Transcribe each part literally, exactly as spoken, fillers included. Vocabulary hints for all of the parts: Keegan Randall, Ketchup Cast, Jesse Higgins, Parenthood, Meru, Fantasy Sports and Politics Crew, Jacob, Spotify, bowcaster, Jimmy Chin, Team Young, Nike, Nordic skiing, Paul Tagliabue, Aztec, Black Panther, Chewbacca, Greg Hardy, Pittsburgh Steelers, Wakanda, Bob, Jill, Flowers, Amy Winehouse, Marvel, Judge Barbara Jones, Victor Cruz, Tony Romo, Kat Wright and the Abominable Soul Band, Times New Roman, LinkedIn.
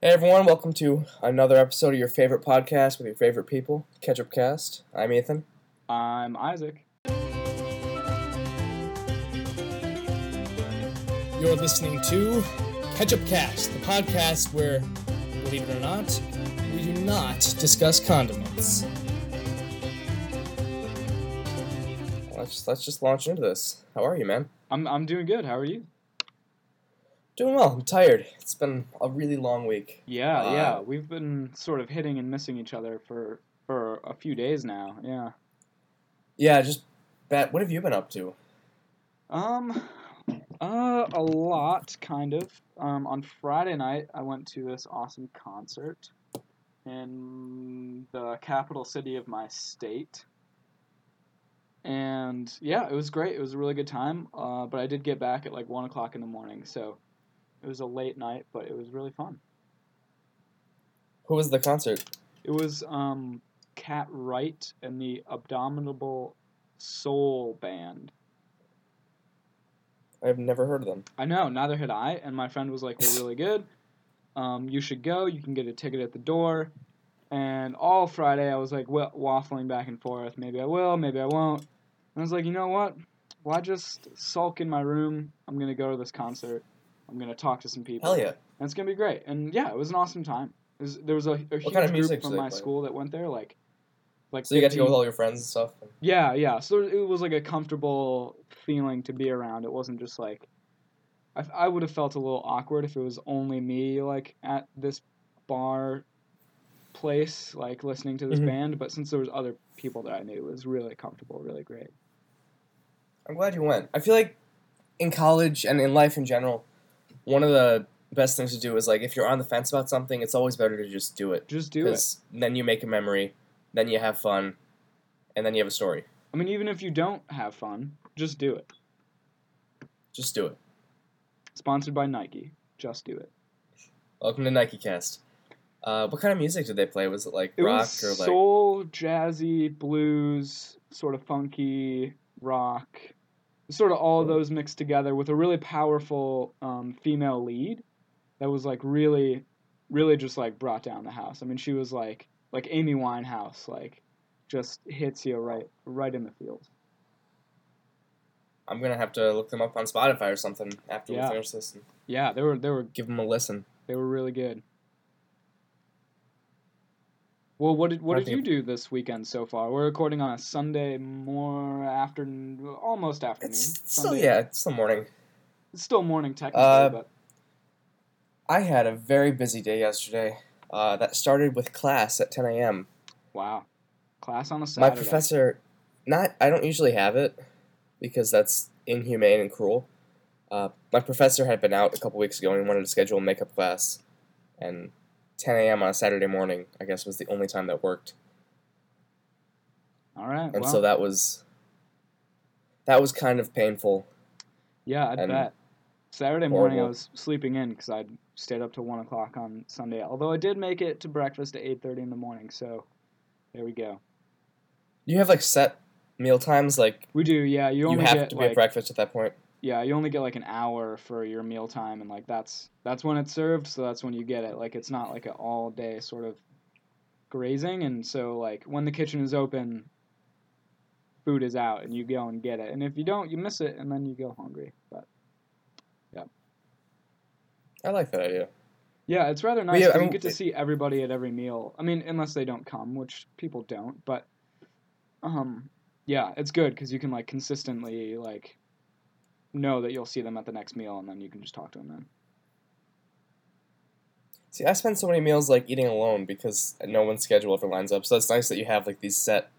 Hey everyone, welcome to another episode of your favorite podcast with your favorite people, Ketchup Cast. I'm Ethan. I'm Isaac. You're listening to Ketchup Cast, the podcast where, believe it or not, we do not discuss condiments. Let's let's just launch into this. How are you, man? I'm I'm doing good. How are you? Doing well. I'm tired. It's been a really long week. Yeah, uh, yeah. We've been sort of hitting and missing each other for, for a few days now. Yeah. Yeah, just bat. What have you been up to? Um, uh, a lot, kind of. Um, on Friday night, I went to this awesome concert in the capital city of my state. And yeah, it was great. It was a really good time. Uh, but I did get back at like one o'clock in the morning, so. It was a late night, but it was really fun. Who was the concert? It was um, Kat Wright and the Abominable Soul Band. I've never heard of them. I know, neither had I, and my friend was like, they're really good. Um, you should go. You can get a ticket at the door. And all Friday, I was like w- waffling back and forth. Maybe I will, maybe I won't. And I was like, you know what? Why just sulk in my room? I'm going to go to this concert. I'm going to talk to some people. Hell yeah. And it's going to be great. And yeah, it was an awesome time. It was, there was a, a huge kind of group from my play? school that went there. Like, like So you got to go with all your friends and stuff? Yeah, yeah. So it was like a comfortable feeling to be around. It wasn't just like... I, I would have felt a little awkward if it was only me like at this bar place, like listening to this mm-hmm. band. But since there was other people that I knew, it was really comfortable, really great. I'm glad you went. I feel like in college and in life in general... One of the best things to do is, like, if you're on the fence about something, it's always better to just do it. Just do it. Then you make a memory, then you have fun, and then you have a story. I mean, even if you don't have fun, just do it. Just do it. Sponsored by Nike. Just do it. Welcome to Nike Cast. Uh, what kind of music did they play? Was it, like, it rock was or, like... soul, jazzy, blues, sort of funky, rock... Sort of all of those mixed together with a really powerful um, female lead that was, like, really, really just, like, brought down the house. I mean, she was, like, like Amy Winehouse, like, just hits you right right in the feels. I'm going to have to look them up on Spotify or something after yeah. we finish this. And yeah, they were, they were... Give them a listen. They were really good. Well, what did what did you do this weekend so far? We're recording on a Sunday more afternoon, almost afternoon. It's still, yeah, it's still morning. It's still morning technically, uh, but... I had a very busy day yesterday. Uh, that started with class at ten a.m. Wow. Class on a Saturday. My professor, not I don't usually have it because that's inhumane and cruel. Uh, my professor had been out a couple weeks ago and wanted to schedule a makeup class, and... ten a.m. on a Saturday morning, I guess, was the only time that worked. All right. And well. so that was that was kind of painful. Yeah, I bet. Saturday horrible. morning I was sleeping in because I stayed up till one o'clock on Sunday. Although I did make it to breakfast at eight thirty in the morning, so there we go. You have like set meal times, like we do. Yeah, you only you have get, to be like, at breakfast at that point. Yeah, you only get, like, an hour for your mealtime, and, like, that's that's when it's served, so that's when you get it. Like, it's not, like, an all-day sort of grazing, and so, like, when the kitchen is open, food is out, and you go and get it. And if you don't, you miss it, and then you go hungry. But, yeah. I like that idea. Yeah, it's rather nice. Yeah, I mean, you get to see everybody at every meal. I mean, unless they don't come, which people don't, but, um, yeah, it's good, because you can, like, consistently, like... know that you'll see them at the next meal, and then you can just talk to them then. See, I spend so many meals, like, eating alone because no one's schedule ever lines up, so it's nice that you have, like, these set,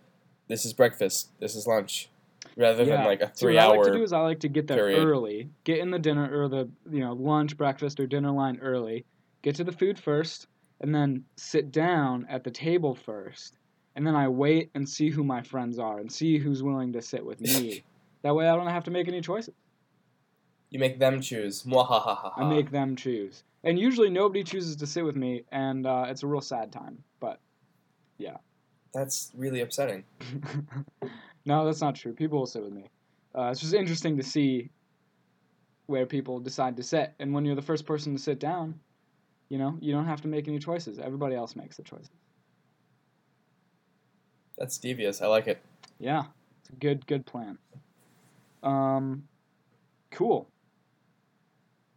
this is breakfast, this is lunch, rather yeah. than, like, a three-hour so what I like to do is I like to get there period. early, get in the dinner, or the, you know, lunch, breakfast, or dinner line early, get to the food first, and then sit down at the table first, and then I wait and see who my friends are, and see who's willing to sit with me. That way I don't have to make any choices. You make them choose. Mwahahaha. I make them choose. And usually nobody chooses to sit with me, and uh, it's a real sad time. But, yeah. That's really upsetting. No, that's not true. People will sit with me. Uh, it's just interesting to see where people decide to sit. And when you're the first person to sit down, You know, you don't have to make any choices. Everybody else makes the choices. That's devious. I like it. Yeah, it's a good, good plan. Um, cool.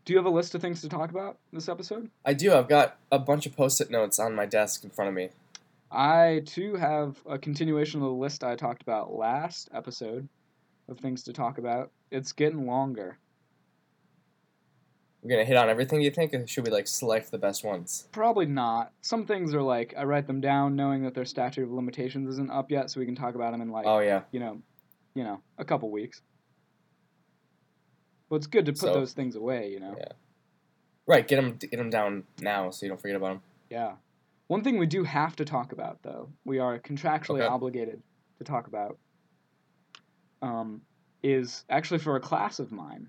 Do you have a list of things to talk about this episode? I do. I've got a bunch of post-it notes on my desk in front of me. I, too, have a continuation of the list I talked about last episode of things to talk about. It's getting longer. We're going to hit on everything, you think, or should we, like, select the best ones? Probably not. Some things are, like, I write them down knowing that their statute of limitations isn't up yet, so we can talk about them in, like, oh, yeah. you know, you know, a couple weeks. But it's good to put so, those things away, you know? Yeah. Right, get them, get them down now so you don't forget about them. Yeah. One thing we do have to talk about, though, we are contractually okay. obligated to talk about, um, is actually for a class of mine.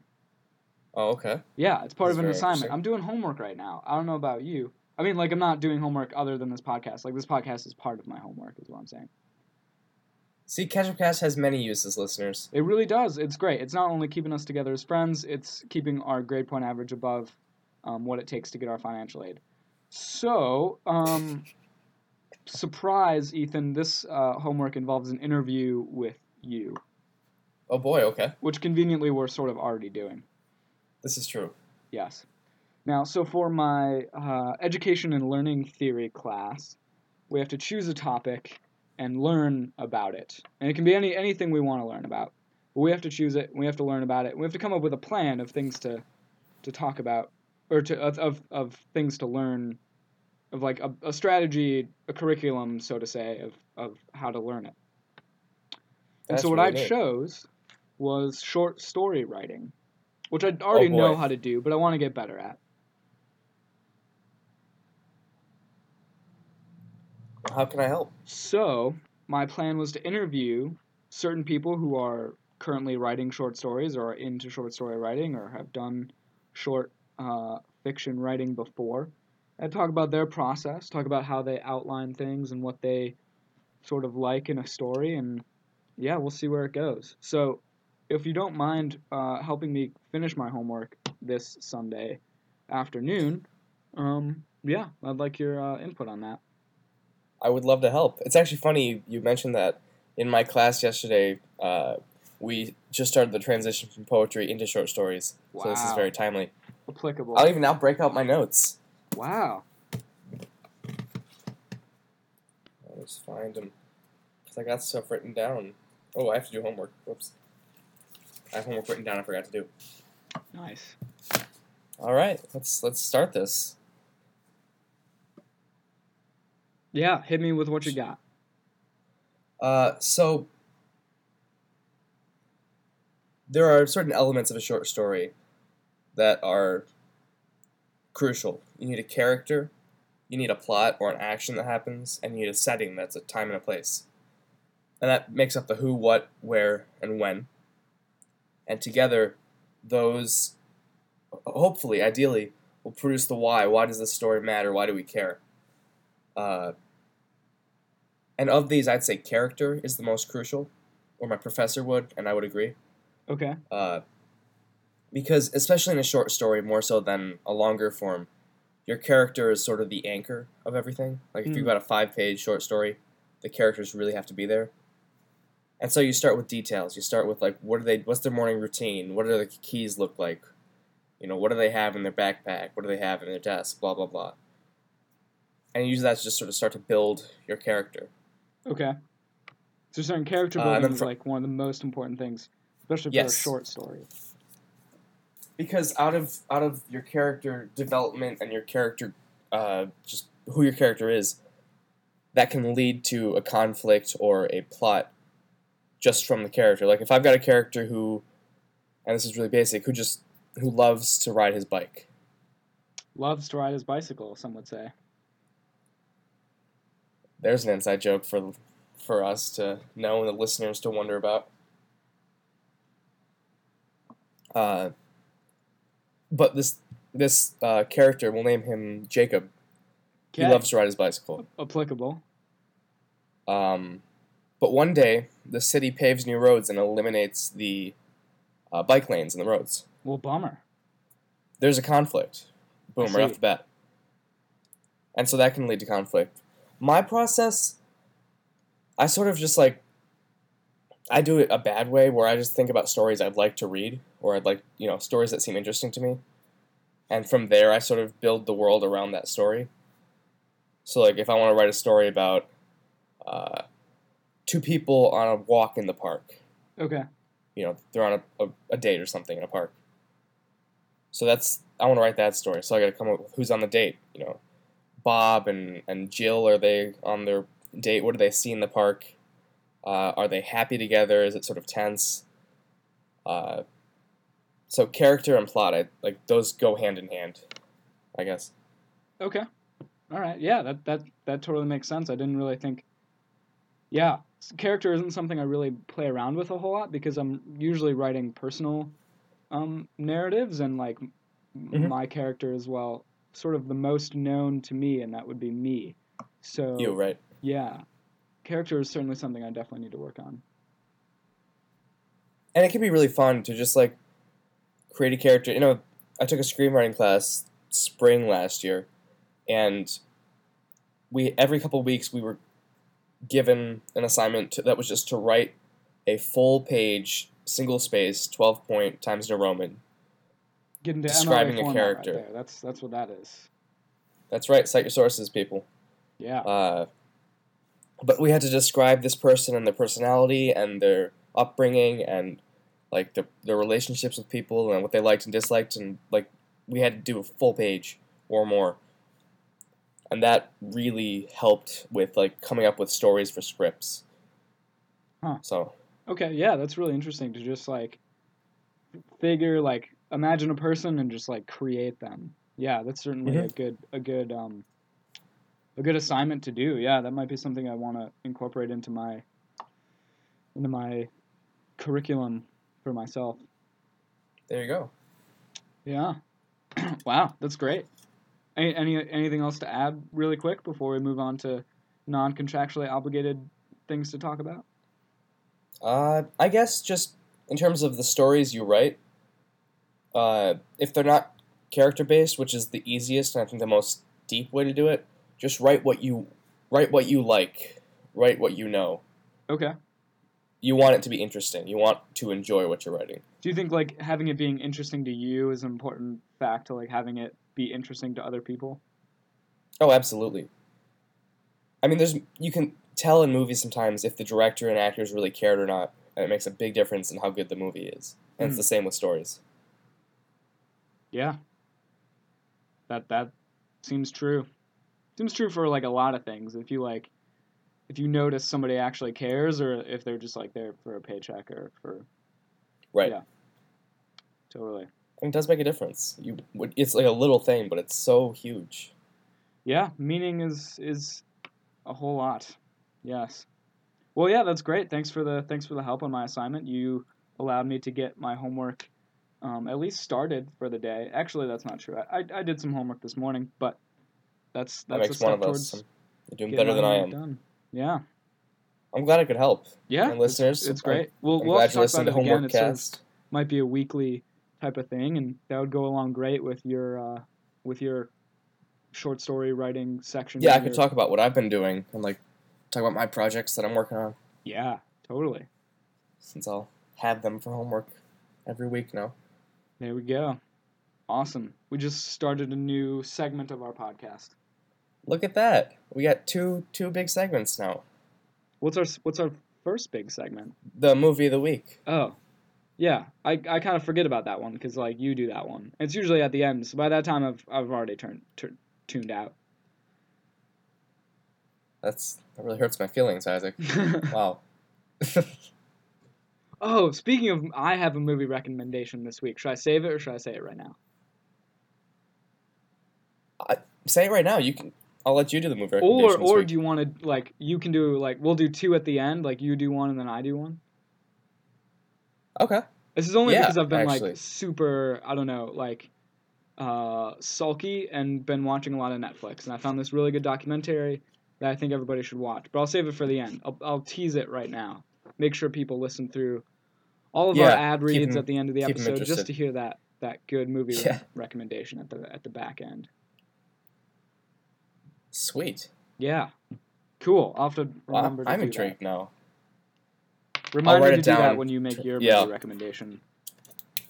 Oh, okay. Yeah, it's part That's of an assignment. I'm doing homework right now. I don't know about you. I mean, like, I'm not doing homework other than this podcast. Like, this podcast is part of my homework, is what I'm saying. See, Ketchup Cast has many uses, listeners. It really does. It's great. It's not only keeping us together as friends, it's keeping our grade point average above um, what it takes to get our financial aid. So, um, surprise, Ethan, this uh, homework involves an interview with you. Oh, boy, okay. Which, conveniently, we're sort of already doing. This is true. Yes. Now, so for my uh, education and learning theory class, we have to choose a topic and learn about it. And it can be any anything we want to learn about. But we have to choose it, we have to learn about it, we have to come up with a plan of things to, to talk about, or to of, of, of things to learn, of like a, a strategy, a curriculum, so to say, of, of how to learn it. And That's so what I chose was short story writing. Which I already oh know how to do, but I want to get better at. Well, how can I help? So, my plan was to interview certain people who are currently writing short stories or are into short story writing or have done short uh, fiction writing before. And talk about their process, talk about how they outline things and what they sort of like in a story. And yeah, we'll see where it goes. So, if you don't mind uh, helping me finish my homework this Sunday afternoon, um, yeah, I'd like your uh, input on that. I would love to help. It's actually funny you mentioned that. In my class yesterday, uh, we just started the transition from poetry into short stories. Wow. So this is very timely. Applicable. I'll even now break out my notes. Wow. I'll just find them. Because I got stuff written down. Oh, I have to do homework. Whoops. I have homework written down I forgot to do. Nice. All right, let's let's start this. Yeah, hit me with what you got. Uh, so, there are certain elements of a short story that are crucial. You need a character, you need a plot or an action that happens, and you need a setting that's a time and a place. And that makes up the who, what, where, and when. And together, those, hopefully, ideally, will produce the why. Why does this story matter? Why do we care? Uh, and of these, I'd say character is the most crucial, or my professor would, and I would agree. Okay. Uh, because, especially in a short story, more so than a longer form, your character is sort of the anchor of everything. Like, if mm. you've got a five-page short story, the characters really have to be there. And so you start with details. You start with, like, what are they? What's their morning routine? What do the keys look like? You know, what do they have in their backpack? What do they have in their desk? Blah, blah, blah. And you use that to just sort of start to build your character. Okay. So certain character building uh, is, from, like, one of the most important things, especially for yes. a short story. Because out of out of your character development and your character, uh, just who your character is, that can lead to a conflict or a plot just from the character. Like, if I've got a character who, and this is really basic, who just, who loves to ride his bike. Loves to ride his bicycle, some would say. There's an inside joke for for us to know and the listeners to wonder about. Uh, but this this uh, character, we'll name him Jacob. Okay. He loves to ride his bicycle. Applicable. Um... But one day, the city paves new roads and eliminates the uh, bike lanes in the roads. Well, bummer. There's a conflict. Boom, right off the bat. And so that can lead to conflict. My process, I sort of just like, I do it a bad way where I just think about stories I'd like to read, or I'd like, you know, stories that seem interesting to me. And from there, I sort of build the world around that story. So, like, if I want to write a story about uh, two people on a walk in the park. Okay. You know, they're on a, a, a date or something in a park. So that's, I want to write that story. So I got to come up with who's on the date, you know. Bob and, and Jill, are they on their date? What do they see in the park? Uh, are they happy together? Is it sort of tense? Uh, so character and plot, I, like those go hand in hand, I guess. Okay. All right. Yeah, that, that, that totally makes sense. I didn't really think. Yeah, character isn't something I really play around with a whole lot because I'm usually writing personal um, narratives and like mm-hmm. my character as well. Sort of the most known to me, and that would be me. So you, right? Yeah, character is certainly something I definitely need to work on. And it can be really fun to just like create a character. You know, I took a screenwriting class spring last year, and we every couple of weeks we were given an assignment to, that was just to write a full page, single space, twelve point Times New Roman. Get into describing M L A a character. Right, that's that's what that is. That's right. Cite your sources, people. Yeah. Uh, but we had to describe this person and their personality and their upbringing and like the, their relationships with people and what they liked and disliked, and like we had to do a full page or more. And that really helped with like coming up with stories for scripts. Huh. So. Okay. Yeah, that's really interesting to just like figure like. Imagine a person and just like create them. Yeah, that's certainly mm-hmm. a good, a good, um, a good assignment to do. Yeah, that might be something I want to incorporate into my, into my curriculum for myself. There you go. Yeah. Wow, that's great. Any, any anything else to add really quick before we move on to non-contractually obligated things to talk about? Uh, I guess just in terms of the stories you write. Uh, if they're not character-based, which is the easiest and I think the most deep way to do it, just write what you write what you like, write what you know. Okay. You want it to be interesting. You want to enjoy what you're writing. Do you think like having it being interesting to you is an important fact to like having it be interesting to other people? Oh, absolutely. I mean, there's you can tell in movies sometimes if the director and actors really cared or not, and it makes a big difference in how good the movie is. And mm. it's the same with stories. Yeah, that that seems true. Seems true for like a lot of things. If you like, if you notice somebody actually cares, or if they're just like there for a paycheck or for, right? Yeah, totally. And it does make a difference. You, it's like a little thing, but it's so huge. Yeah, meaning is is a whole lot. Yes. Well, yeah, that's great. Thanks for the thanks for the help on my assignment. You allowed me to get my homework. Um, at least started for the day. Actually, that's not true. I, I, I did some homework this morning, but that's that's that makes a step one of us. You're doing better than I am. Done. Yeah, I'm glad I could help. Yeah, and listeners, it's, it's great. I'm, we'll, I'm we'll glad talk you listened to Homework Cast. It might be a weekly type of thing, and that would go along great with your uh, with your short story writing section. Yeah, I could your... talk about what I've been doing and like talk about my projects that I'm working on. Yeah, totally. Since I'll have them for homework every week now. There we go. Awesome. We just started a new segment of our podcast. Look at that. We got two two big segments now. What's our what's our first big segment? The movie of the week. Oh. Yeah. I, I kind of forget about that one because, like, you do that one. It's usually at the end, so by that time I've I've already turned tur- tuned out. That's that really hurts my feelings, Isaac. Wow. Oh, speaking of, I have a movie recommendation this week. Should I save it or should I say it right now? I, say it right now. You can. I'll let you do the movie recommendation. Or, or week. Do you want to like? You can do like we'll do two at the end. Like you do one and then I do one. Okay. This is only yeah, because I've been actually. like super. I don't know, like uh, sulky and been watching a lot of Netflix, and I found this really good documentary that I think everybody should watch. But I'll save it for the end. I'll, I'll tease it right now. Make sure people listen through all of yeah, our ad reads them, at the end of the episode just to hear that, that good movie yeah. re- recommendation at the at the back end. Sweet. Yeah. Cool. I'll have to remember well, to I'm do intrigued that. now. Remind me to do down. that when you make your yeah. recommendation.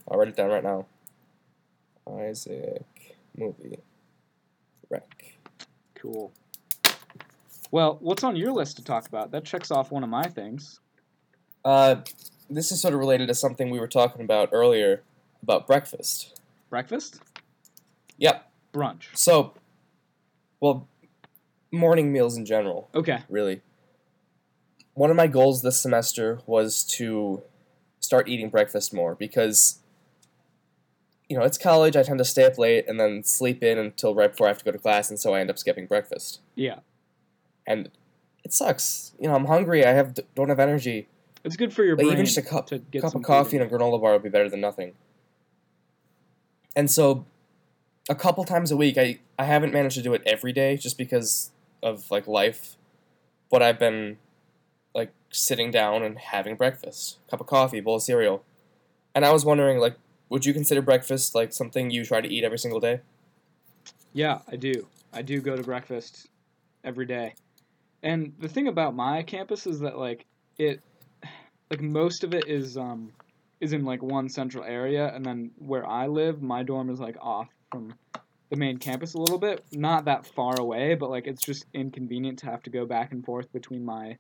I'll write it down right now. Isaac movie rec. Cool. Well, what's on your list to talk about? That checks off one of my things. Uh, this is sort of related to something we were talking about earlier about breakfast. Breakfast? Yep. Brunch. So, well, morning meals in general. Okay. Really. One of my goals this semester was to start eating breakfast more because, you know, it's college. I tend to stay up late and then sleep in until right before I have to go to class, and so I end up skipping breakfast. Yeah. And it sucks. You know, I'm hungry. I have don't have energy. It's good for your like brain. Even just a cup, to get cup of coffee and a granola bar would be better than nothing. And so a couple times a week, I, I haven't managed to do it every day just because of, like, life. But I've been, like, sitting down and having breakfast. Cup of coffee, bowl of cereal. And I was wondering, like, would you consider breakfast, like, something you try to eat every single day? Yeah, I do. I do go to breakfast every day. And the thing about my campus is that, like, it... Like, most of it is um is in, like, one central area, and then where I live, my dorm is, like, off from the main campus a little bit. Not that far away, but, like, it's just inconvenient to have to go back and forth between my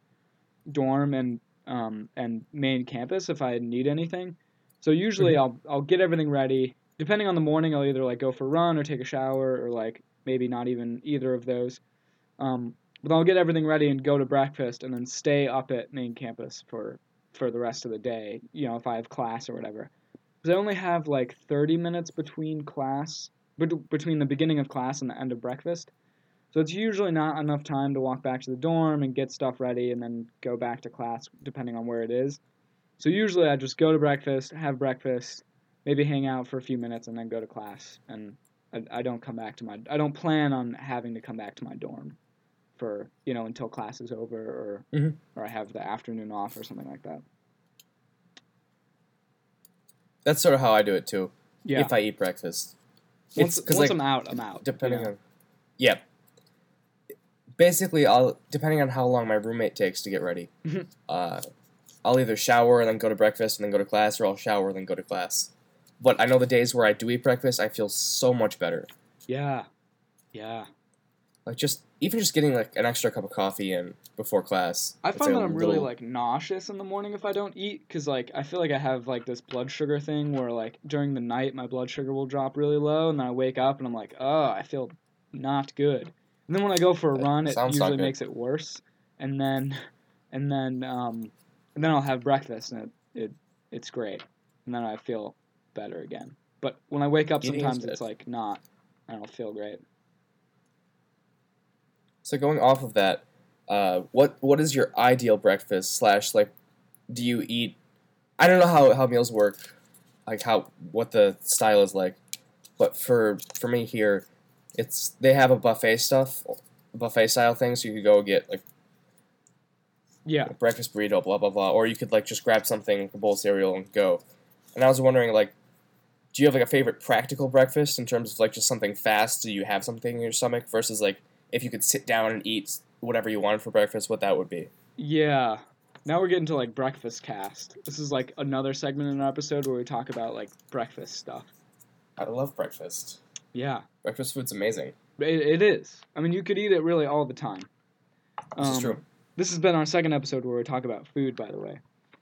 dorm and um and main campus if I need anything. So usually mm-hmm. I'll I'll get everything ready. Depending on the morning, I'll either, like, go for a run or take a shower or, like, maybe not even either of those. Um, but I'll get everything ready and go to breakfast and then stay up at main campus for... for the rest of the day, you know, if I have class or whatever. Because I only have, like, thirty minutes between class, bet- between the beginning of class and the end of breakfast. So it's usually not enough time to walk back to the dorm and get stuff ready and then go back to class, depending on where it is. So usually I just go to breakfast, have breakfast, maybe hang out for a few minutes, and then go to class. And I, I don't come back to my, I don't plan on having to come back to my dorm for, you know, until class is over or mm-hmm. or I have the afternoon off or something like that. That's sort of how I do it, too. Yeah. If I eat breakfast. Once, it's, once like, I'm out, I'm out. Depending yeah. on... Yeah. Basically, I'll depending on how long my roommate takes to get ready, mm-hmm. uh, I'll either shower and then go to breakfast and then go to class, or I'll shower and then go to class. But I know the days where I do eat breakfast, I feel so much better. Yeah. Yeah. Like, just... Even just getting, like, an extra cup of coffee in before class. I find like that I'm little... really, like, nauseous in the morning if I don't eat. Because, like, I feel like I have, like, this blood sugar thing where, like, during the night my blood sugar will drop really low. And then I wake up and I'm like, oh, I feel not good. And then when I go for a run, it, it usually makes it worse. And then and then, um, and then I'll have breakfast and it, it it's great. And then I feel better again. But when I wake up, sometimes it's, like, not. I don't feel great. So going off of that, uh, what what is your ideal breakfast slash, like, do you eat, I don't know how, how meals work, like how what the style is like, but for for me here, it's they have a buffet stuff, buffet style thing, so you could go get, like, yeah, a breakfast burrito, blah, blah, blah, or you could, like, just grab something, a bowl of cereal, and go. And I was wondering, like, do you have, like, a favorite practical breakfast in terms of, like, just something fast, do you have something in your stomach versus, like, if you could sit down and eat whatever you wanted for breakfast, what that would be. Yeah. Now we're getting to, like, breakfast cast. This is, like, another segment in our episode where we talk about, like, breakfast stuff. I love breakfast. Yeah. Breakfast food's amazing. It, it is. I mean, you could eat it really all the time. Um, this is true. This has been our second episode where we talk about food, by the way.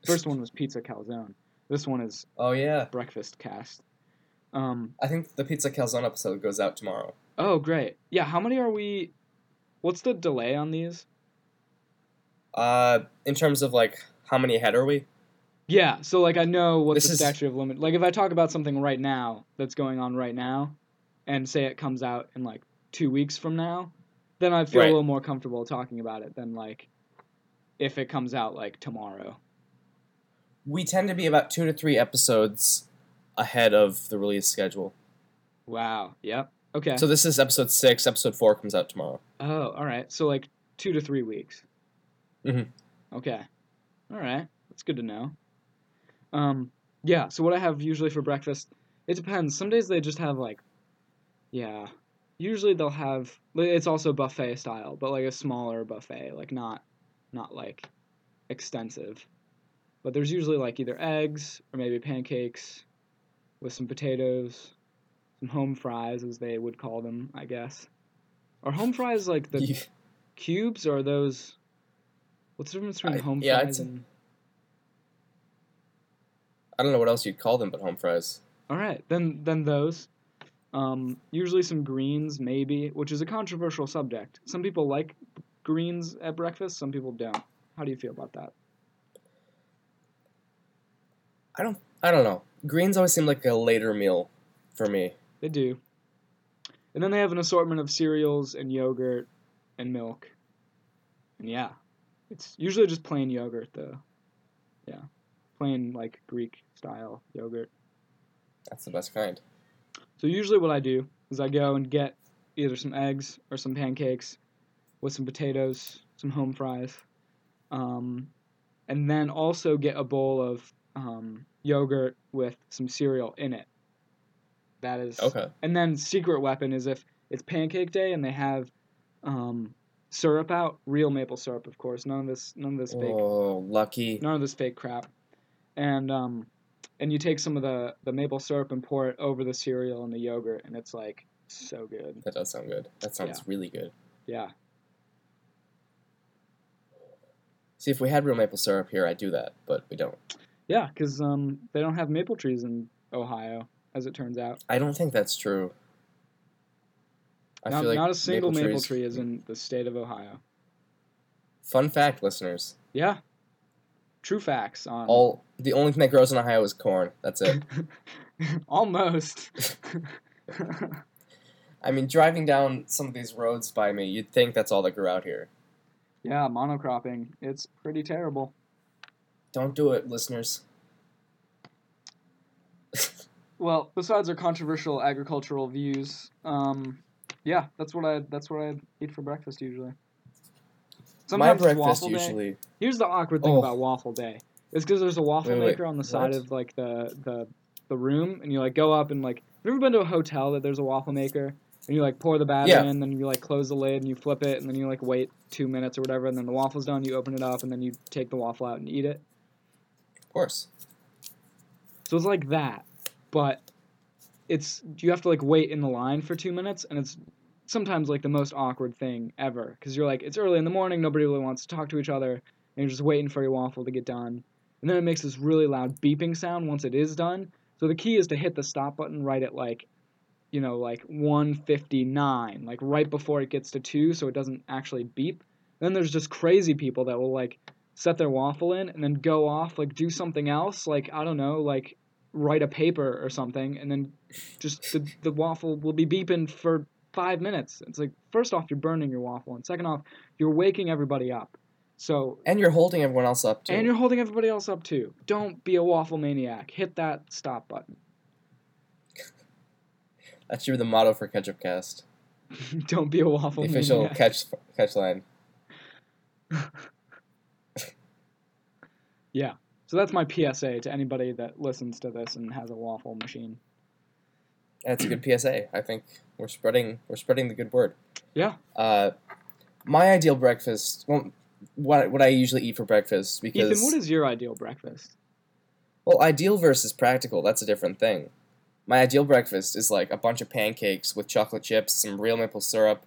First one was pizza calzone. This one is oh yeah breakfast cast. Um, I think the pizza calzone episode goes out tomorrow. Oh, great. Yeah, how many are we... What's the delay on these? Uh, in terms of, like, how many ahead are we? Yeah, so, like, I know what this the is... statute of limit... Like, if I talk about something right now that's going on right now, and say it comes out in, like, two weeks from now, then I'd feel right. a little more comfortable talking about it than, like, if it comes out, like, tomorrow. We tend to be about two to three episodes ahead of the release schedule. Wow, yep. Okay. So this is episode six. Episode four comes out tomorrow. Oh, all right. So, like, two to three weeks. Mm-hmm. Okay. All right. That's good to know. Um, yeah, so what I have usually for breakfast, it depends. Some days they just have, like, yeah, usually they'll have, it's also buffet style, but like a smaller buffet, like not, not like extensive. But there's usually like either eggs or maybe pancakes with some potatoes, some home fries as they would call them, I guess. Are home fries like the yeah. cubes or are those, what's the difference between I, home yeah, fries I'd, and? I don't know what else you'd call them but home fries. All right, then then those. Um, usually some greens, maybe, which is a controversial subject. Some people like greens at breakfast, some people don't. How do you feel about that? I don't I don't know. Greens always seem like a later meal for me. They do. And then they have an assortment of cereals and yogurt and milk. And yeah, it's usually just plain yogurt, though. Yeah, plain, like, Greek-style yogurt. That's the best kind. So usually what I do is I go and get either some eggs or some pancakes with some potatoes, some home fries, um, and then also get a bowl of um, yogurt with some cereal in it. That is okay. And then secret weapon is if it's pancake day and they have um, syrup out, real maple syrup, of course. None of this, none of this fake. Oh, lucky. None of this fake crap. And um. And you take some of the, the maple syrup and pour it over the cereal and the yogurt, and it's, like, so good. That does sound good. That sounds yeah. really good. Yeah. See, if we had real maple syrup here, I'd do that, but we don't. Yeah, because um, they don't have maple trees in Ohio, as it turns out. I don't think that's true. I not, feel like not a single maple, maple trees... tree is in the state of Ohio. Fun fact, listeners. Yeah. True facts on all. The only thing that grows in Ohio is corn. That's it. Almost. I mean, driving down some of these roads by me, you'd think that's all that grew out here. Yeah, monocropping. It's pretty terrible. Don't do it, listeners. Well, besides our controversial agricultural views, um, yeah, that's what I that's what I eat for breakfast usually. Sometimes my breakfast usually. Day. Here's the awkward thing oh. about waffle day. It's because there's a waffle wait, wait, maker on the what? side of like the, the the room, and you like go up and like. Have you ever been to a hotel that there's a waffle maker, and you like pour the batter yeah. in, then you like close the lid and you flip it, and then you like wait two minutes or whatever, and then the waffle's done. You open it up, and then you take the waffle out and eat it. Of course. So it's like that, but it's you have to like wait in the line for two minutes, and it's. Sometimes like the most awkward thing ever, because you're like, it's early in the morning, nobody really wants to talk to each other, and you're just waiting for your waffle to get done, and then it makes this really loud beeping sound once it is done. So the key is to hit the stop button right at like, you know, like one fifty-nine, like right before it gets to two, so it doesn't actually beep. And then there's just crazy people that will like set their waffle in and then go off, like do something else, like I don't know, like write a paper or something, and then just the, the waffle will be beeping for five minutes. It's like, first off, you're burning your waffle, and second off, you're waking everybody up. So and you're holding everyone else up too. And you're holding everybody else up too. Don't be a waffle maniac. Hit that stop button. That should be the motto for Ketchup Cast. Don't be a waffle maniac. The official maniac. catch catch line. Yeah. So that's my P S A to anybody that listens to this and has a waffle machine. That's a good P S A. I think we're spreading we're spreading the good word. Yeah. Uh, my ideal breakfast. Well, what what I usually eat for breakfast because. Ethan, what is your ideal breakfast? Well, ideal versus practical. That's a different thing. My ideal breakfast is like a bunch of pancakes with chocolate chips, some real maple syrup,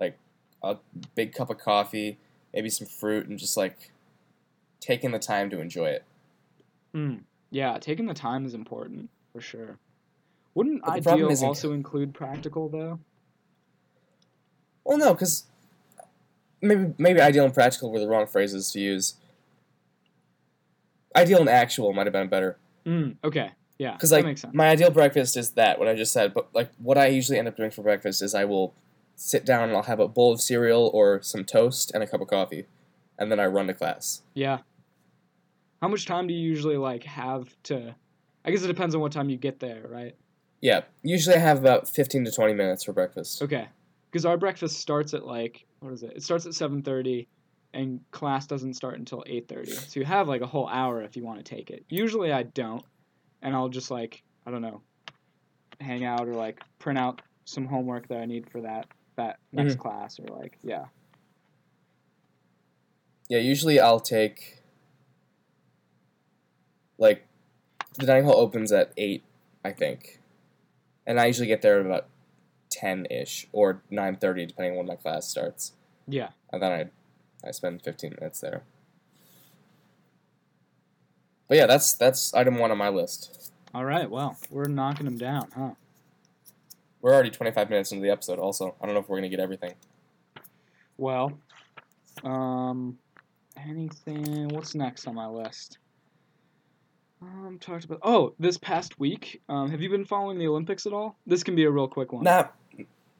like a big cup of coffee, maybe some fruit, and just like taking the time to enjoy it. Mm. Yeah, taking the time is important for sure. Wouldn't ideal also include practical, though? Well, no, because maybe maybe ideal and practical were the wrong phrases to use. Ideal and actual might have been better. Mm, okay, yeah, because like that makes sense. My ideal breakfast is that, what I just said, but like what I usually end up doing for breakfast is I will sit down and I'll have a bowl of cereal or some toast and a cup of coffee, and then I run to class. Yeah. How much time do you usually like have to... I guess it depends on what time you get there, right? Yeah, usually I have about fifteen to twenty minutes for breakfast. Okay, because our breakfast starts at like, what is it? It starts at seven thirty, and class doesn't start until eight thirty. So you have like a whole hour if you want to take it. Usually I don't, and I'll just like, I don't know, hang out or like print out some homework that I need for that that next mm-hmm. class, or like yeah. Yeah, usually I'll take, like, the dining hall opens at eight, I think. And I usually get there at about ten-ish, or nine thirty, depending on when my class starts. Yeah. And then I I spend fifteen minutes there. But yeah, that's that's item one on my list. All right, well, we're knocking them down, huh? We're already twenty-five minutes into the episode also. I don't know if we're going to get everything. Well, um... anything, what's next on my list? Um, talked about, oh, this past week, um, have you been following the Olympics at all? This can be a real quick one. Not,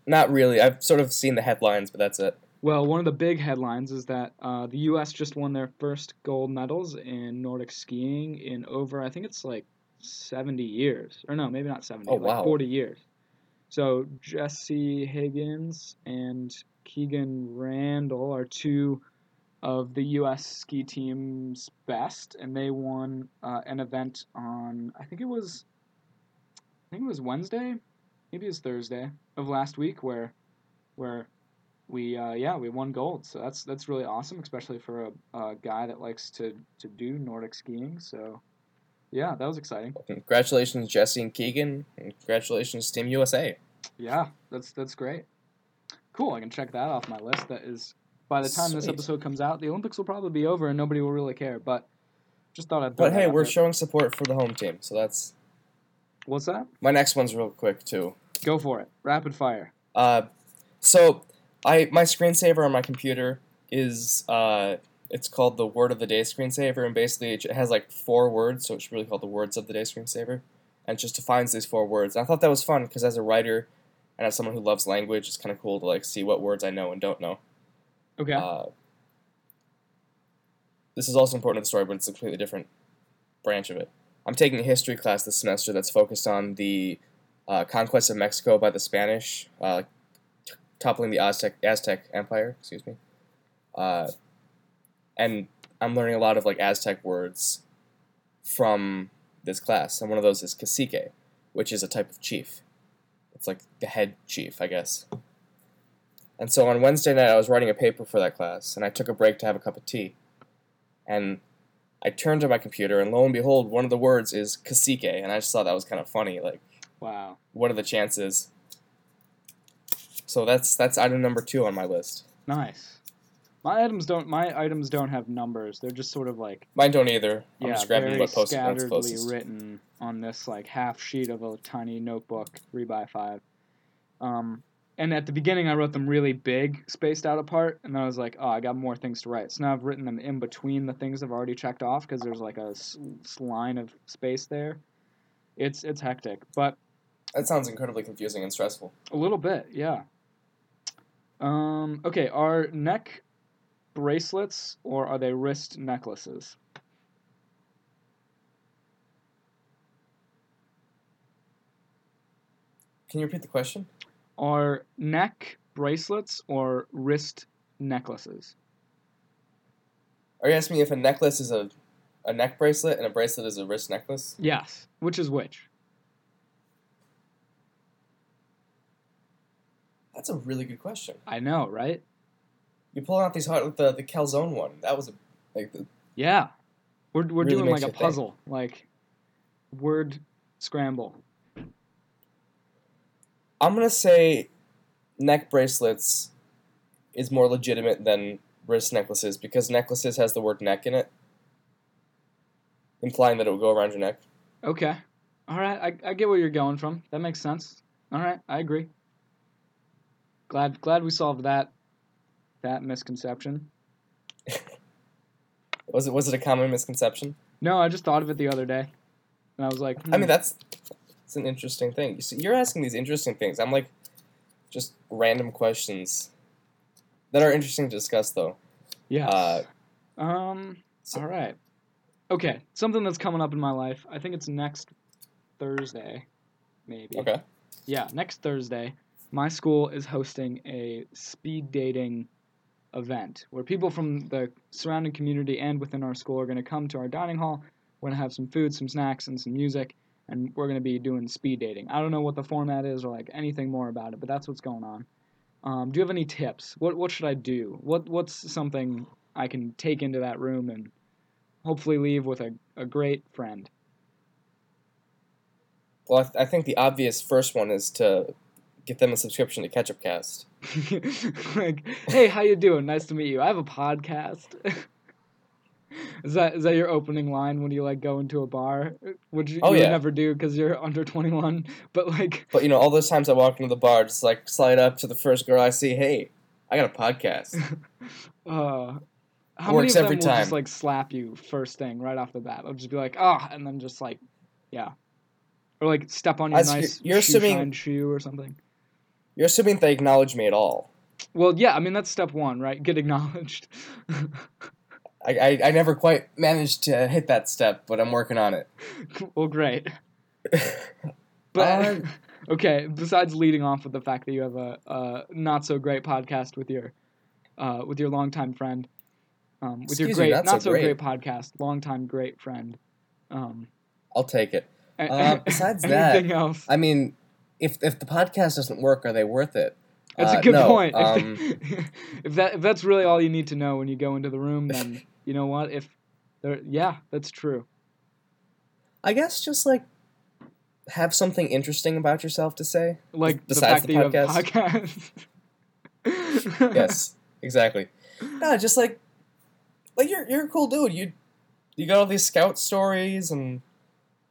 not really. I've sort of seen the headlines, but that's it. Well, one of the big headlines is that uh, the U S just won their first gold medals in Nordic skiing in over, I think it's like seventy years. Or no, maybe not seventy, oh, like wow. forty years. So Jesse Higgins and Keegan Randall are two of the U S ski team's best, and they won uh, an event on, I think it was, I think it was Wednesday, maybe it was Thursday of last week, where, where, we uh, yeah we won gold. So that's that's really awesome, especially for a, a guy that likes to to do Nordic skiing. So, yeah, that was exciting. Well, congratulations, Jesse and Keegan, and congratulations, Team U S A. Yeah, that's that's great. Cool, I can check that off my list. That is. By the time Sweet. This episode comes out, the Olympics will probably be over and nobody will really care. But just thought I'd. But hey, we're showing support for the home team, so that's. What's that? My next one's real quick too. Go for it, rapid fire. Uh, so I my screensaver on my computer is uh, it's called the Word of the Day screensaver, and basically it has like four words, so it's really called the Words of the Day screensaver, and it just defines these four words. And I thought that was fun because as a writer and as someone who loves language, it's kind of cool to like see what words I know and don't know. Okay. Uh, this is also important to the story, but it's a completely different branch of it. I'm taking a history class this semester that's focused on the uh, conquest of Mexico by the Spanish, uh, t- toppling the Aztec Aztec Empire. Excuse me. Uh, and I'm learning a lot of like Aztec words from this class, and one of those is cacique, which is a type of chief. It's like the head chief, I guess. And so on Wednesday night, I was writing a paper for that class, and I took a break to have a cup of tea. And I turned to my computer, and lo and behold, one of the words is cacique, and I just thought that was kind of funny. Like, wow, what are the chances? So that's that's item number two on my list. Nice. My items don't. My items don't have numbers. They're just sort of like. Mine don't either. I'm yeah, just grabbing what post-it notes closest. Very scatteredly written on this like half sheet of a tiny notebook, three by five. Um. And at the beginning, I wrote them really big, spaced out apart, and then I was like, oh, I got more things to write. So now I've written them in between the things I've already checked off because there's like a s- line of space there. It's it's hectic, but... That sounds incredibly confusing and stressful. A little bit, yeah. Um. Okay, are neck bracelets or are they wrist necklaces? Can you repeat the question? Are neck bracelets or wrist necklaces? Are you asking me if a necklace is a, a neck bracelet and a bracelet is a wrist necklace? Yes. Which is which? That's a really good question. I know, right? You pull out these hot with the, the calzone one. That was a like the yeah. We're we're really doing like a puzzle, think. Like word scramble. I'm going to say neck bracelets is more legitimate than wrist necklaces because necklaces has the word neck in it, implying that it will go around your neck. Okay. All right. I I get where you're going from. That makes sense. All right. I agree. Glad glad we solved that that misconception. was it was it a common misconception? No, I just thought of it the other day. And I was like, hmm. I mean, that's... It's an interesting thing. You see, you're asking these interesting things. I'm like, just random questions that are interesting to discuss, though. Yeah. Uh, um. So. All right. Okay. Something that's coming up in my life. I think it's next Thursday, maybe. Okay. Yeah, next Thursday, my school is hosting a speed dating event where people from the surrounding community and within our school are going to come to our dining hall. We're going to have some food, some snacks, and some music. and we're going to be doing speed dating. I don't know what the format is or like anything more about it, but that's what's going on. Um, do you have any tips? What what should I do? What what's something I can take into that room and hopefully leave with a, a great friend? Well, I, th- I think the obvious first one is to get them a subscription to Ketchup Cast. Like, hey, how you doing? Nice to meet you. I have a podcast. Is that is that your opening line when you like go into a bar, which you, oh, you yeah. would never do because you're under twenty-one? But like, but you know, all those times I walk into the bar, just like slide up to the first girl I see. Hey, I got a podcast. uh, how Works many of every them time. Will just like slap you first thing right off the bat? I'll just be like, ah, oh, and then just like, yeah, or like step on your I nice you're shoe, assuming, shine shoe or something. You're assuming they acknowledge me at all. Well, yeah, I mean that's step one, right? Get acknowledged. I, I never quite managed to hit that step, but I'm working on it. Well, great. But, okay, besides leading off with the fact that you have a, a not-so-great podcast with your uh, with your longtime friend, um, with your great, not-so-great not so podcast, longtime great friend. Um, I'll take it. And, uh, besides that, anything else? I mean, if if the podcast doesn't work, are they worth it? That's uh, a good no, point. Um, if, they, if, that, if that's really all you need to know when you go into the room, then... You know what? If there, yeah, that's true. I guess just like have something interesting about yourself to say, like besides the, fact the podcast. That you have a podcast. Yes, exactly. No, just like like you're you're a cool dude. You you got all these scout stories and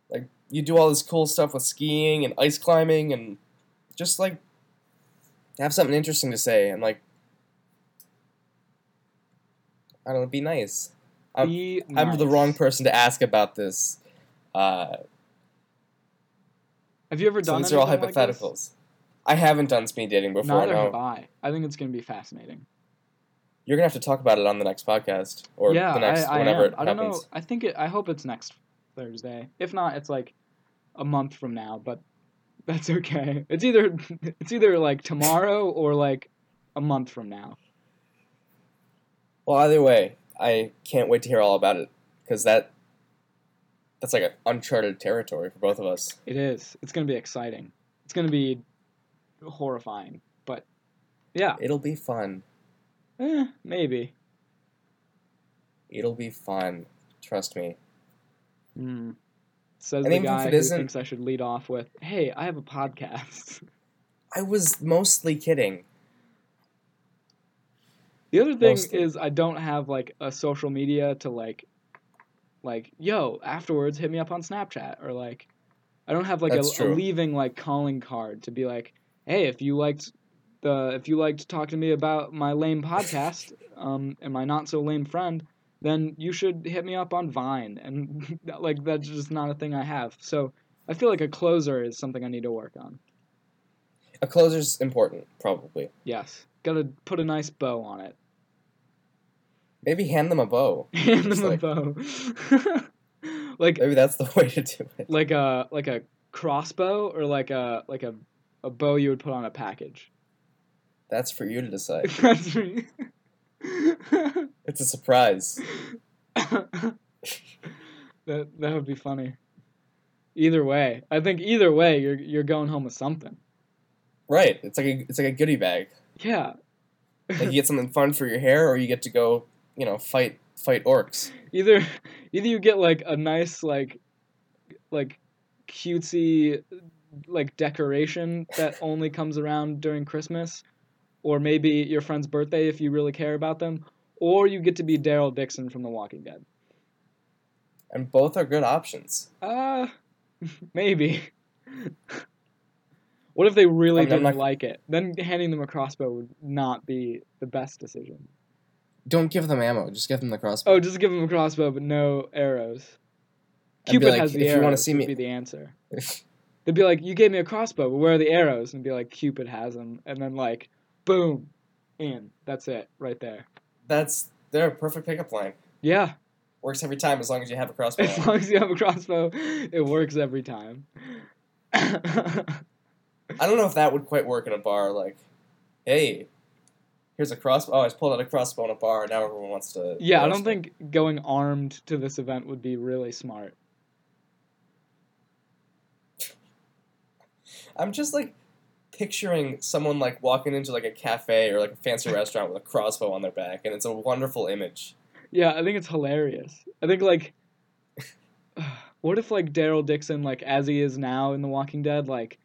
like you do all this cool stuff with skiing and ice climbing and just like have something interesting to say and like. I don't know, be nice. I'm, be nice. I'm the wrong person to ask about this. Uh, have you ever done so these are all hypotheticals. Like this? I haven't done speed dating before. Neither no. have I. I think it's going to be fascinating. You're going to have to talk about it on the next podcast or yeah, the next I, I whenever am. It happens. I don't know. I think it, I hope it's next Thursday. If not, it's like a month from now, but that's okay. It's either it's either like tomorrow or like a month from now. Well, either way, I can't wait to hear all about it, because that that's like an uncharted territory for both of us. It is. It's going to be exciting. It's going to be horrifying, but yeah. It'll be fun. Eh, maybe. It'll be fun. Trust me. Mm. Says the guy who thinks I should lead off with, hey, I have a podcast. I was mostly kidding. The other thing Mostly. is I don't have, like, a social media to, like, like, yo, afterwards, hit me up on Snapchat. Or, like, I don't have, like, a, a leaving, like, calling card to be like, hey, if you liked the if you liked talking to me about my lame podcast um, and my not-so-lame friend, then you should hit me up on Vine. And, like, that's just not a thing I have. So I feel like a closer is something I need to work on. A closer's important, probably. Yes. Got to put a nice bow on it. Maybe hand them a bow. Hand them like, a bow. Like maybe that's the way to do it. Like a like a crossbow or like a like a, a bow you would put on a package. That's for you to decide. That's for you. It's a surprise. that that would be funny. Either way, I think either way you're you're going home with something. Right. It's like a it's like a goodie bag. Yeah. Like you get something fun for your hair, or you get to go, you know, fight fight orcs. Either, either you get like a nice like, like, cutesy, like decoration that only comes around during Christmas, or maybe your friend's birthday if you really care about them, or you get to be Daryl Dixon from The Walking Dead. And both are good options. Uh, maybe. What if they really I mean, didn't not... like it? Then handing them a crossbow would not be the best decision. Don't give them ammo. Just give them the crossbow. Oh, just give them a crossbow, but no arrows. Cupid like, has the if arrows. You want to see me... would be the answer. They'd be like, "You gave me a crossbow, but where are the arrows?" And be like, "Cupid has them." And then like, boom, and that's it right there. That's they're a perfect pickup line. Yeah. Works every time as long as you have a crossbow. As long as you have a crossbow, it works every time. I don't know if that would quite work in a bar, like, hey, here's a crossbow. Oh, I just pulled out a crossbow in a bar, and now everyone wants to... Yeah, I don't them. think going armed to this event would be really smart. I'm just like picturing someone like walking into like a cafe or like a fancy restaurant with a crossbow on their back, and it's a wonderful image. Yeah, I think it's hilarious. I think like, what if like Daryl Dixon, like as he is now in The Walking Dead, like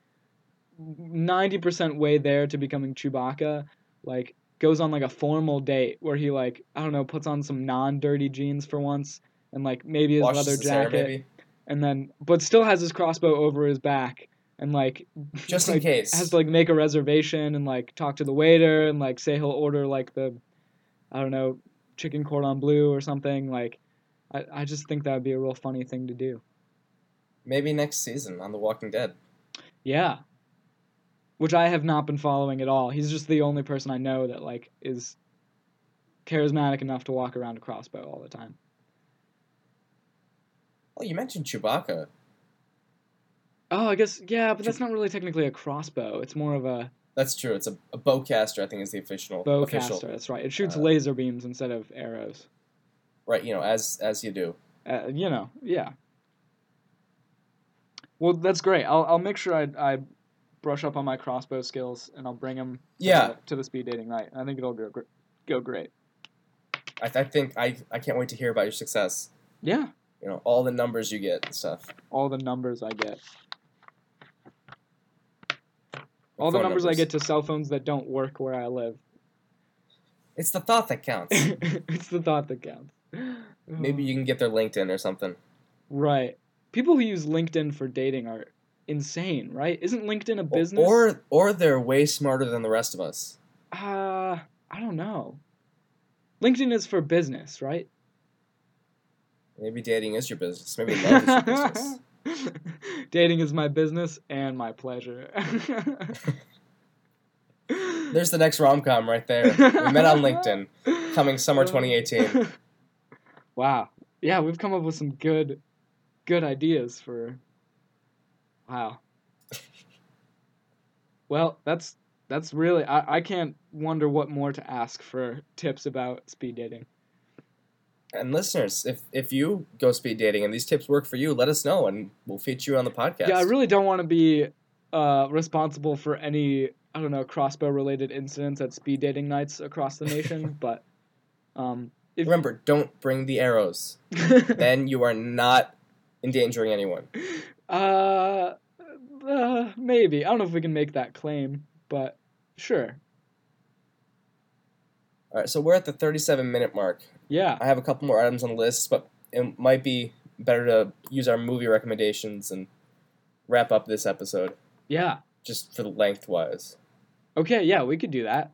ninety percent way there to becoming Chewbacca, like goes on like a formal date where he like, I don't know, puts on some non-dirty jeans for once and like maybe his leather jacket. Hair, and then, but still has his crossbow over his back and like, just like, in case, has to like make a reservation and like talk to the waiter and like say he'll order like the, I don't know, chicken cordon bleu or something. Like, I, I just think that would be a real funny thing to do. Maybe next season on The Walking Dead. Yeah. Which I have not been following at all. He's just the only person I know that like is charismatic enough to walk around a crossbow all the time. Well, you mentioned Chewbacca. Oh, I guess, yeah, but that's not really technically a crossbow. It's more of a... That's true. It's a, a bowcaster, I think, is the official... Bowcaster, that's right. It shoots uh, laser beams instead of arrows. Right, you know, as as you do. Uh, you know, yeah. Well, that's great. I'll I'll make sure I I brush up on my crossbow skills, and I'll bring them yeah. to, the, to the speed dating night. I think it'll go, go great. I, th- I think I, I can't wait to hear about your success. Yeah. You know, all the numbers you get and stuff. All the numbers I get. All the numbers, numbers I get to cell phones that don't work where I live. It's the thought that counts. It's the thought that counts. Maybe you can get their LinkedIn or something. Right. People who use LinkedIn for dating are insane, right? Isn't LinkedIn a business? Or or they're way smarter than the rest of us. Uh, I don't know. LinkedIn is for business, right? Maybe dating is your business. Maybe love is your business. Dating is my business and my pleasure. There's the next rom-com right there. We met on LinkedIn, coming summer twenty eighteen. Wow. Yeah, we've come up with some good good ideas for... Wow. Well, that's that's really... I, I can't wonder what more to ask for tips about speed dating. And listeners, if if you go speed dating and these tips work for you, let us know and we'll feature you on the podcast. Yeah, I really don't want to be uh, responsible for any, I don't know, crossbow-related incidents at speed dating nights across the nation, but... Um, if Remember, don't bring the arrows. Then you are not endangering anyone. Uh, uh, maybe. I don't know if we can make that claim, but sure. All right, so we're at the thirty-seven minute mark. Yeah. I have a couple more items on the list, but it might be better to use our movie recommendations and wrap up this episode. Yeah. Just for the length-wise. Okay, yeah, we could do that.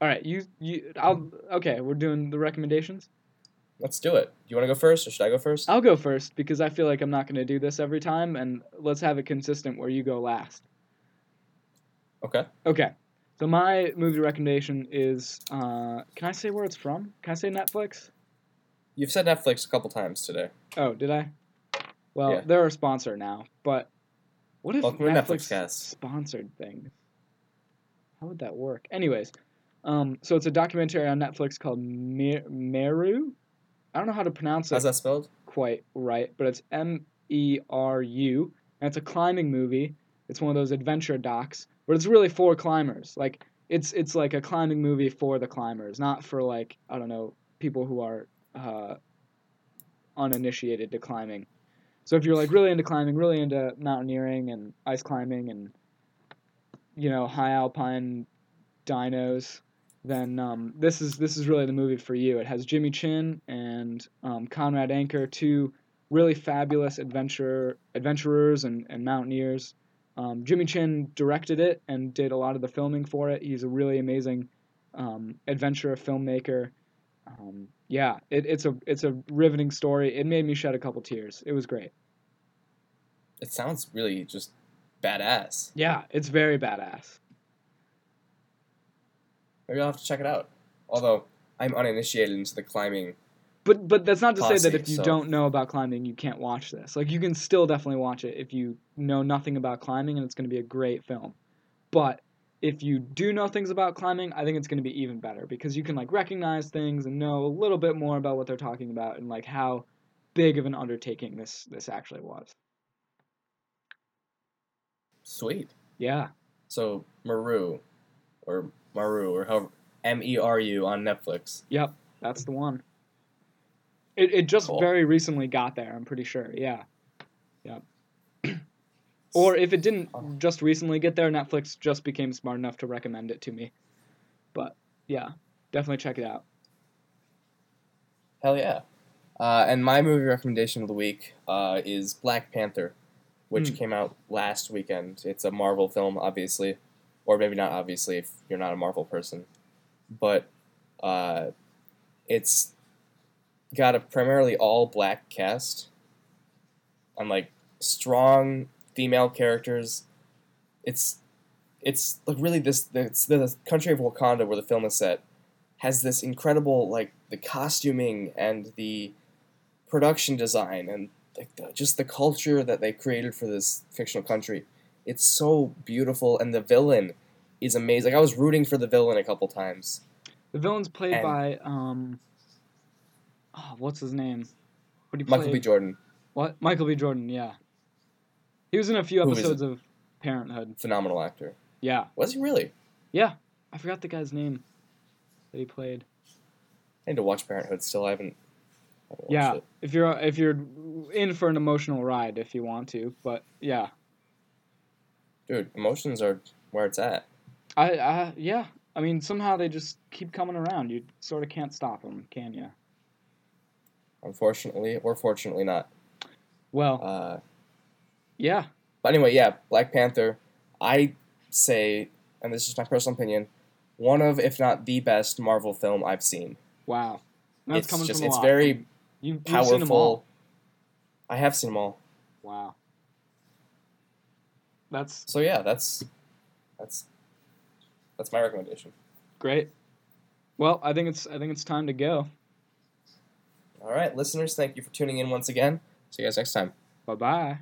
All right, you, you, I'll, okay, we're doing the recommendations? Let's do it. Do you want to go first, or should I go first? I'll go first, because I feel like I'm not going to do this every time, and let's have it consistent where you go last. Okay. Okay. So my movie recommendation is, uh, can I say where it's from? Can I say Netflix? You've said Netflix a couple times today. Oh, did I? Well, yeah. They're a sponsor now, but what if Welcome Netflix, Netflix sponsored things? How would that work? Anyways, um, so it's a documentary on Netflix called Mer- Meru. I don't know how to pronounce it. How's that spelled? Quite right, but it's M E R U, and it's a climbing movie. It's one of those adventure docs. But it's really for climbers. Like it's it's like a climbing movie for the climbers, not for like, I don't know, people who are uh, uninitiated to climbing. So if you're like really into climbing, really into mountaineering and ice climbing and, you know, high alpine dinos, then um, this is this is really the movie for you. It has Jimmy Chin and um, Conrad Anker, two really fabulous adventure adventurers and, and mountaineers. Um, Jimmy Chin directed it and did a lot of the filming for it. He's a really amazing um, adventure filmmaker. Um, yeah, it, it's a it's a riveting story. It made me shed a couple tears. It was great. It sounds really just badass. Yeah, it's very badass. Maybe I'll have to check it out. Although I'm uninitiated into the climbing. But but that's not to Posse, say that if you so. don't know about climbing, you can't watch this. Like, you can still definitely watch it if you know nothing about climbing, and it's going to be a great film. But if you do know things about climbing, I think it's going to be even better because you can, like, recognize things and know a little bit more about what they're talking about and, like, how big of an undertaking this, this actually was. Sweet. Yeah. So Meru, or Meru, or however, M E R U on Netflix. Yep, that's the one. It it just cool. very recently got there, I'm pretty sure. Yeah. Yep. Or if it didn't just recently get there, Netflix just became smart enough to recommend it to me. But yeah, definitely check it out. Hell yeah. Uh, and my movie recommendation of the week uh, is Black Panther, which mm. came out last weekend. It's a Marvel film, obviously. Or maybe not obviously if you're not a Marvel person. But uh, it's got a primarily all-black cast. And, like, strong female characters. It's it's like really this it's the country of Wakanda where the film is set has this incredible, like, the costuming and the production design and like the, just the culture that they created for this fictional country. It's so beautiful, and the villain is amazing. Like, I was rooting for the villain a couple times. The villain's played and by um, oh, what's his name? What do you Michael play? B. Jordan. What Michael B. Jordan? Yeah. He was in a few episodes of Parenthood. Phenomenal actor. Yeah. Was he really? Yeah. I forgot the guy's name that he played. I need to watch Parenthood still. I haven't, I haven't yeah, watched it. Yeah, if you're, if you're in for an emotional ride if you want to, but yeah. Dude, emotions are where it's at. I, I Yeah. I mean, somehow they just keep coming around. You sort of can't stop them, can you? Unfortunately, or fortunately not. Well... Uh... Yeah. But anyway, yeah, Black Panther, I say, and this is my personal opinion, one of, if not the best Marvel film I've seen. Wow. That's it's coming just, from a It's lot. very you, you've powerful. Seen them all? I have seen them all. Wow. That's... So yeah, that's, that's, that's my recommendation. Great. Well, I think it's, I think it's time to go. All right, listeners, thank you for tuning in once again. See you guys next time. Bye-bye.